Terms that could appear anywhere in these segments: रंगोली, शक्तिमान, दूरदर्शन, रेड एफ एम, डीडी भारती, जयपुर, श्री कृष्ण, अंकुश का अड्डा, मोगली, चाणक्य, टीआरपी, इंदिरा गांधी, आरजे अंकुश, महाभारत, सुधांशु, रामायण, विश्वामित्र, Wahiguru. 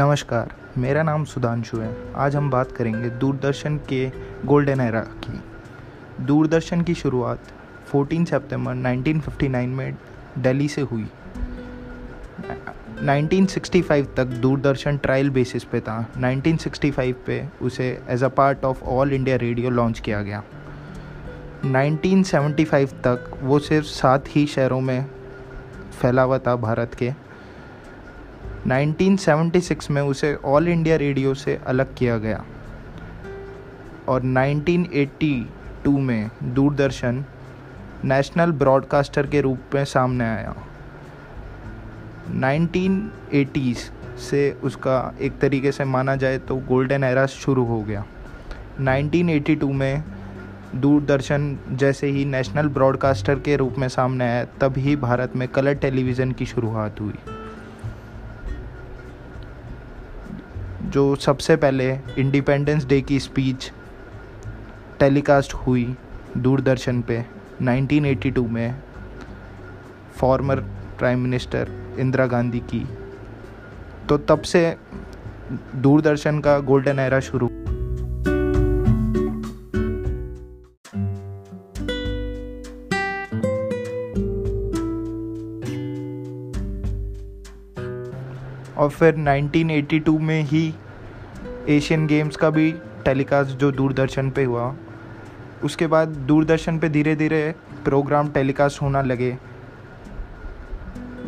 नमस्कार, मेरा नाम सुधांशु है। आज हम बात करेंगे दूरदर्शन के गोल्डन एरा की। दूरदर्शन की शुरुआत 14 सितंबर 1959 में दिल्ली से हुई। 1965 तक दूरदर्शन ट्रायल बेसिस पे था। 1965 पे उसे as a part of All India Radio launch किया गया। 1975 तक वो सिर्फ 7 ही शहरों में फैला हुआ था भारत के। 1976 में उसे ऑल इंडिया रेडियो से अलग किया गया और 1982 में दूरदर्शन नेशनल ब्रॉडकास्टर के रूप में सामने आया। 1980s से उसका एक तरीके से माना जाए तो गोल्डन एरा शुरू हो गया। 1982 में दूरदर्शन जैसे ही नेशनल ब्रॉडकास्टर के रूप में सामने आया, तभी भारत में कलर टेलीविज़न की शुरुआत हुई, जो सबसे पहले इंडिपेंडेंस डे की स्पीच टेलीकास्ट हुई दूरदर्शन पे 1982 में former prime minister इंदिरा गांधी की। तो तब से दूरदर्शन का गोल्डन एरा शुरू। और फिर 1982 में ही एशियन गेम्स का भी टेलीकास्ट जो दूरदर्शन पे हुआ। उसके बाद दूरदर्शन पे धीरे धीरे प्रोग्राम टेलीकास्ट होना लगे,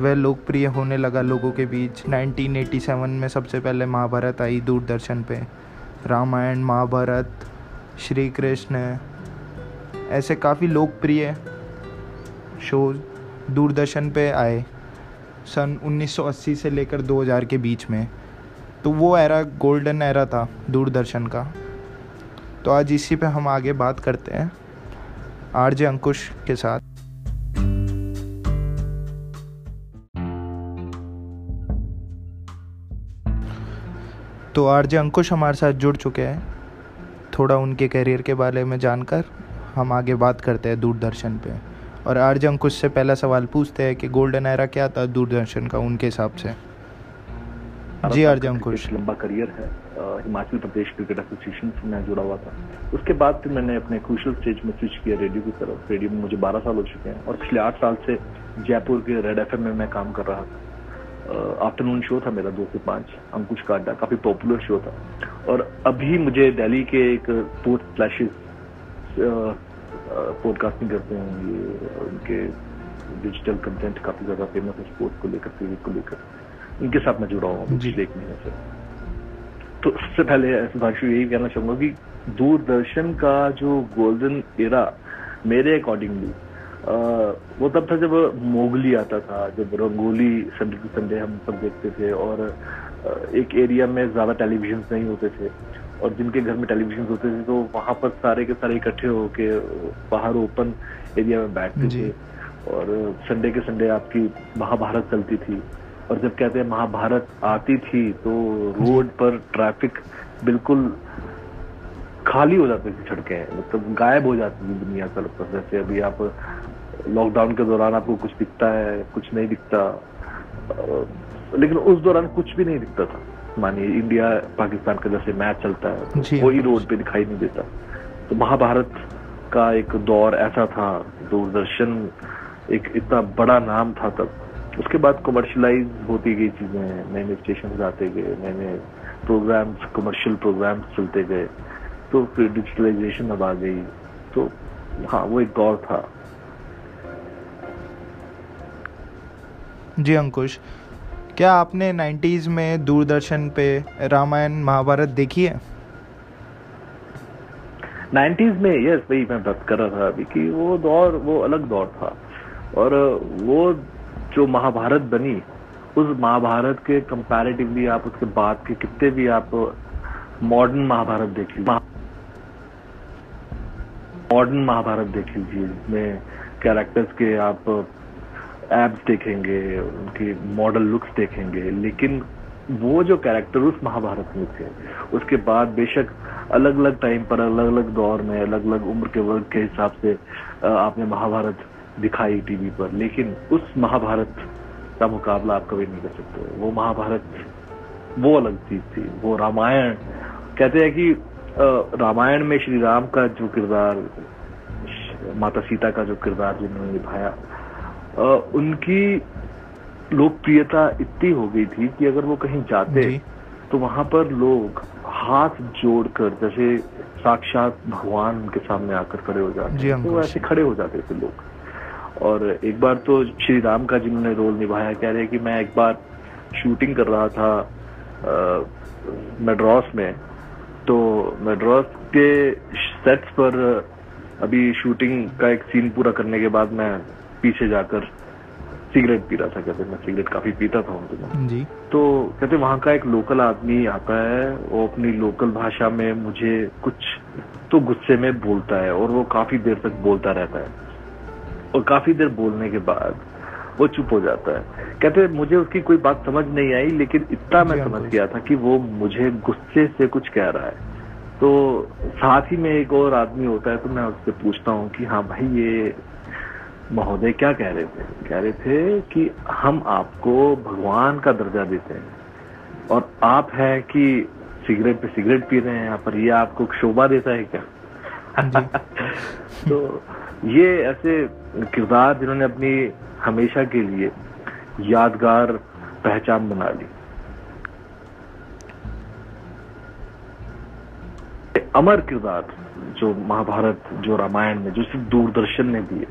वह लोकप्रिय होने लगा लोगों के बीच। 1987 में सबसे पहले महाभारत आई दूरदर्शन पे। रामायण, महाभारत, श्री कृष्ण, ऐसे काफ़ी लोकप्रिय शोज दूरदर्शन पे आए सन 1980 से लेकर 2000 के बीच में। तो वो एरा गोल्डन एरा था दूरदर्शन का। तो आज इसी पे हम आगे बात करते हैं आरजे अंकुश के साथ। तो आरजे अंकुश हमारे साथ जुड़ चुके हैं। थोड़ा उनके करियर के बारे में जानकर हम आगे बात करते हैं दूरदर्शन पे। और आरजे अंकुश से पहला सवाल पूछते हैं कि गोल्डन एरा क्या था दूरदर्शन का उनके हिसाब से। जी आरजे अंकुश, लंबा करियर है। हिमाचल प्रदेश क्रिकेट एसोसिएशन से मैं जुड़ा हुआ था। उसके बाद फिर मैंने अपने क्रूशियल स्टेज में स्विच किया रेडियो की तरफ। रेडियो में मुझे 12 साल हो चुके हैं और पिछले 8 साल से जयपुर के रेड एफ एम में मैं काम कर रहा था। आफ्टरनून शो था मेरा 2 से 5, अंकुश का अड्डा, काफी पॉपुलर शो था। और अभी मुझे दिल्ली के एक स्पोर्ट्स क्लैशेस पॉडकास्टिंग करते हैं, ये उनके डिजिटल कंटेंट काफी ज्यादा फेमस है स्पोर्ट्स को लेकर, क्रिकेट को लेकर, उनके साथ मैं जुड़ा हुआ हूँ पिछले 1 महीने से। तो सबसे पहले सुधांशु यही कहना चाहूंगा कि दूरदर्शन का जो गोल्डन एरा मेरे अकॉर्डिंगली वो तब था जब मोगली आता था, जब रंगोली संडे टू संडे हम सब देखते थे। और एक एरिया में ज्यादा टेलीविजन नहीं होते थे और जिनके घर में टेलीविजन होते थे तो वहां पर सारे के सारे इकट्ठे होके बाहर ओपन एरिया में बैठते थे। और संडे के संडे आपकी महाभारत चलती थी और जब कहते हैं महाभारत आती थी तो रोड पर ट्रैफिक बिल्कुल खाली हो जाती थी, सड़कें मतलब गायब हो जाती थी दुनिया का। जैसे अभी आप लॉकडाउन के दौरान आपको कुछ दिखता है, कुछ नहीं दिखता, लेकिन उस दौरान कुछ भी नहीं दिखता था। मानिए इंडिया पाकिस्तान का जैसे मैच चलता है तो कोई रोड पे दिखाई नहीं देता। तो महाभारत का एक दौर ऐसा था, दूरदर्शन एक इतना बड़ा नाम था तब। उसके बाद कमर्शलाइज होती गई चीजें, नए नए स्टेशन आते गए, नए नए प्रोग्राम्स, कमर्शियल प्रोग्राम्स चलते गए, तो फिर डिजिटलाइजेशन अब आ गई। तो हाँ, वो एक दौर था। जी अंकुश, क्या आपने 90s में दूरदर्शन पे रामायण, महाभारत देखी है? 90s में यस, वही मैं बात कर रहा था अभी कि वो दौर, वो अलग दौर था। और वो जो महाभारत बनी, उस महाभारत के कंपैरेटिवली आप उसके बाद के कितने भी आप मॉडर्न महाभारत देख लीजिए, जिसमें कैरेक्टर्स के आप एब्स देखेंगे, उनकी मॉडल लुक्स देखेंगे, लेकिन वो जो कैरेक्टर उस महाभारत में थे, उसके बाद बेशक अलग अलग टाइम पर, अलग अलग दौर में, अलग अलग उम्र के वर्ग के हिसाब से आपने महाभारत दिखाई टीवी पर, लेकिन उस महाभारत का मुकाबला आप कभी नहीं कर सकते। वो महाभारत वो अलग चीज थी। वो रामायण, कहते हैं कि रामायण में श्री राम का जो किरदार, माता सीता का जो किरदार जिन्होंने निभाया, उनकी लोकप्रियता इतनी हो गई थी कि अगर वो कहीं जाते तो वहां पर लोग हाथ जोड़कर जैसे साक्षात भगवान के सामने आकर खड़े हो जाते, तो ऐसे खड़े हो जाते थे लोग। और एक बार तो श्री राम का जिन्होंने रोल निभाया, कह रहे हैं कि मैं एक बार शूटिंग कर रहा था मेड्रास में, तो मेड्रास के सेट्स पर अभी शूटिंग का एक सीन पूरा करने के बाद मैं पीछे जाकर सिगरेट पी रहा था। कहते मैं सिगरेट काफी पीता था उनके साथ, तो कहते वहाँ का एक लोकल आदमी आता है, वो अपनी लोकल भाषा में मुझे कुछ तो गुस्से में बोलता है, और वो काफी देर तक बोलता रहता है, और काफी देर बोलने के बाद वो चुप हो जाता है। कहते मुझे उसकी कोई बात समझ नहीं आई, लेकिन इतना मैं समझ गया था कि वो मुझे गुस्से से कुछ कह रहा है। तो साथ ही में एक और आदमी होता है, तो मैं उससे पूछता हूँ कि हाँ भाई ये महोदय क्या कह रहे थे? कह रहे थे कि हम आपको भगवान का दर्जा देते हैं, और आप हैं कि सिगरेट पे सिगरेट पी रहे हैं, पर यह आपको शोभा देता है क्या? तो ये ऐसे किरदार जिन्होंने अपनी हमेशा के लिए यादगार पहचान बना ली। अमर किरदार जो महाभारत, जो रामायण में, जो सिर्फ दूरदर्शन ने दिए।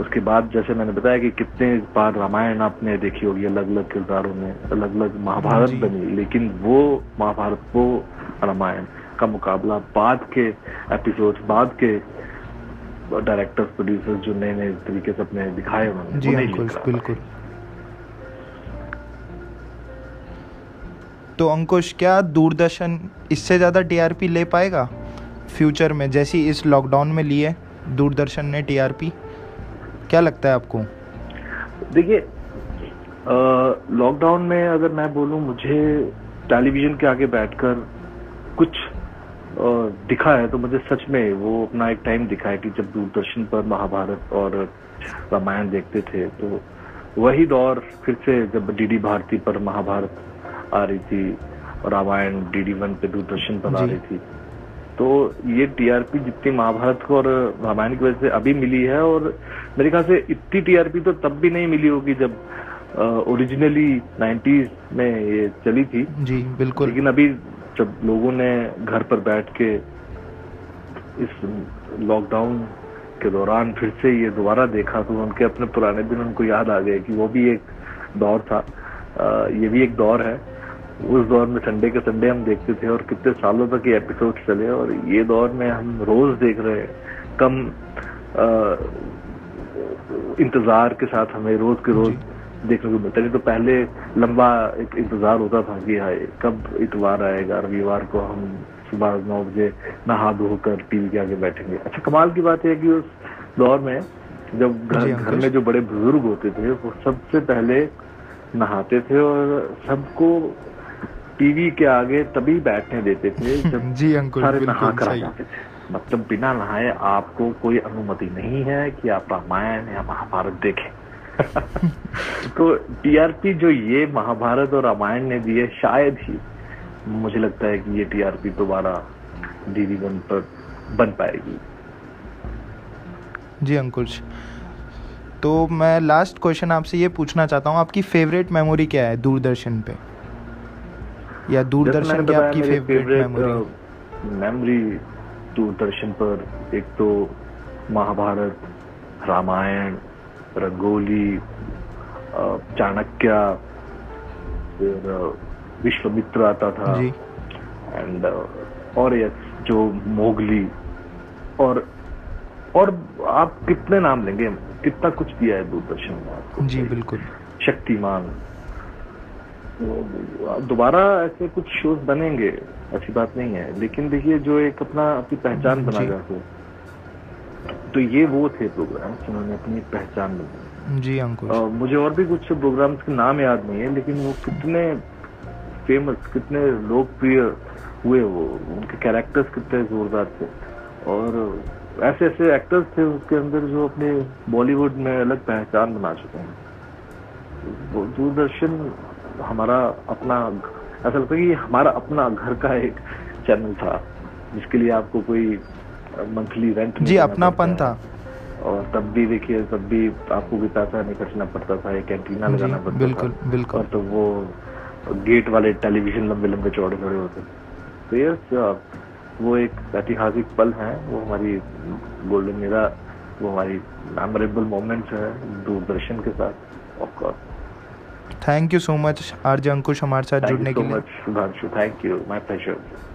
उसके बाद जैसे मैंने बताया कि कितने बार रामायण आपने देखी होगी, अलग अलग किरदारों में अलग अलग महाभारत बनी, लेकिन वो महाभारत, वो रामायण का मुकाबला बाद के एपिसोड, बाद के डायरेक्टर्स, प्रोड्यूसर्स जो नए नए तरीके से अपने दिखाए उन्होंने। जी अंकुश, बिल्कुल। तो अंकुश, क्या दूरदर्शन इससे ज़्यादा टीआरपी ले पाएगा फ्यूचर में, जैसी इस लॉकडाउन में लिए दूरदर्शन ने टीआरपी? क्या लगता है आपको? देखिए, लॉकडाउन में अगर मैं बोलूँ, मुझे टेलीविज़न के आगे बैठकर कुछ दिखा है, तो मुझे सच में वो अपना एक टाइम दिखा है कि जब दूरदर्शन पर महाभारत और रामायण देखते थे। तो वही दौर फिर से जब डीडी भारती पर महाभारत आ रही थी और रामायण DD1 पे, दूरदर्शन पर आ रही थी। तो ये टीआरपी जितनी महाभारत को और रामायण की वजह से अभी मिली है, और मेरे ख्याल से इतनी टीआरपी तो तब भी नहीं मिली होगी जब ओरिजिनली 90s में ये चली थी। जी बिल्कुल। लेकिन अभी जब लोगों ने घर पर बैठ के इस लॉकडाउन के दौरान फिर से ये दोबारा देखा, तो उनके अपने पुराने दिन उनको याद आ गए कि वो भी एक दौर था, ये भी एक दौर है। उस दौर में संडे के संडे हम देखते थे, और कितने सालों तक ये एपिसोड चले, और ये दौर में हम रोज देख रहे हैं, कम इंतजार के साथ हमें रोज के रोज देखने को मिलता है। तो पहले लंबा एक इंतजार होता था कि हाय कब इतवार आएगा, रविवार को हम सुबह 9 बजे नहा धोकर टीवी के आगे बैठेंगे। अच्छा, कमाल की बात है कि उस दौर में जब घर में जो बड़े बुजुर्ग होते थे, वो सबसे पहले नहाते थे और सबको टीवी के आगे तभी बैठने देते थे जब सारे नहा कर आ जाते थे। मतलब बिना नहाए आपको कोई अनुमति नहीं है कि आप रामायण या महाभारत देखें। तो टीआरपी जो ये महाभारत और रामायण ने दी है, शायद ही मुझे लगता है कि ये टीआरपी दोबारा DD1 पर बन पाएगी। जी अंकुश, तो मैं लास्ट क्वेश्चन आपसे ये पूछना चाहता हूँ, आपकी फेवरेट मेमोरी क्या है दूरदर्शन पे, या दूरदर्शन की आपकी फेवरेट मेमोरी? दूरदर्शन पर एक तो महाभारत, रामायण, रंगोली, चाणक्य, फिर विश्वामित्र आता था, एंड और ये जो मोगली, और आप कितने नाम लेंगे, कितना कुछ दिया है दूरदर्शन ने आपको। जी बिल्कुल। शक्तिमान। दोबारा ऐसे कुछ शोज बनेंगे, अच्छी बात नहीं है, लेकिन देखिए जो एक अपनी पहचान बना जाते, तो ये वो थे प्रोग्राम जिन्होंने अपनी पहचान बनाई। जी अंकुश, मुझे और भी कुछ प्रोग्राम्स के नाम याद नहीं है, लेकिन वो कितने फेमस, कितने लोकप्रिय हुए, वो उनके कैरेक्टर्स कितने जोरदार थे, और ऐसे ऐसे एक्टर्स थे उसके अंदर जो अपने बॉलीवुड में अलग पहचान बना चुके हैं। दूरदर्शन हमारा अपना असल तो ये हमारा अपना घर का एक चैनल था जिसके लिए आपको कोई मंथली रेंट जी अपनापन था। और तब भी देखिए तब भी आपको भी पैसा नहीं खर्चना पड़ता था, एक कैंटीना लगाना पड़ता था। बिल्कुल। और तो वो गेट वाले टेलीविजन लंबे लंबे चौड़े चौड़े होते थे। तो ये वो एक ऐतिहासिक पल है, वो हमारी गोल्डन एरा, वो हमारी मेमोरेबल मोमेंट्स है दूरदर्शन के साथ। Of course thank you so much आरजे अंकुश हमारे साथ जुड़ने के लिए। Thank you so much सुधांशु, thank you, my pleasure.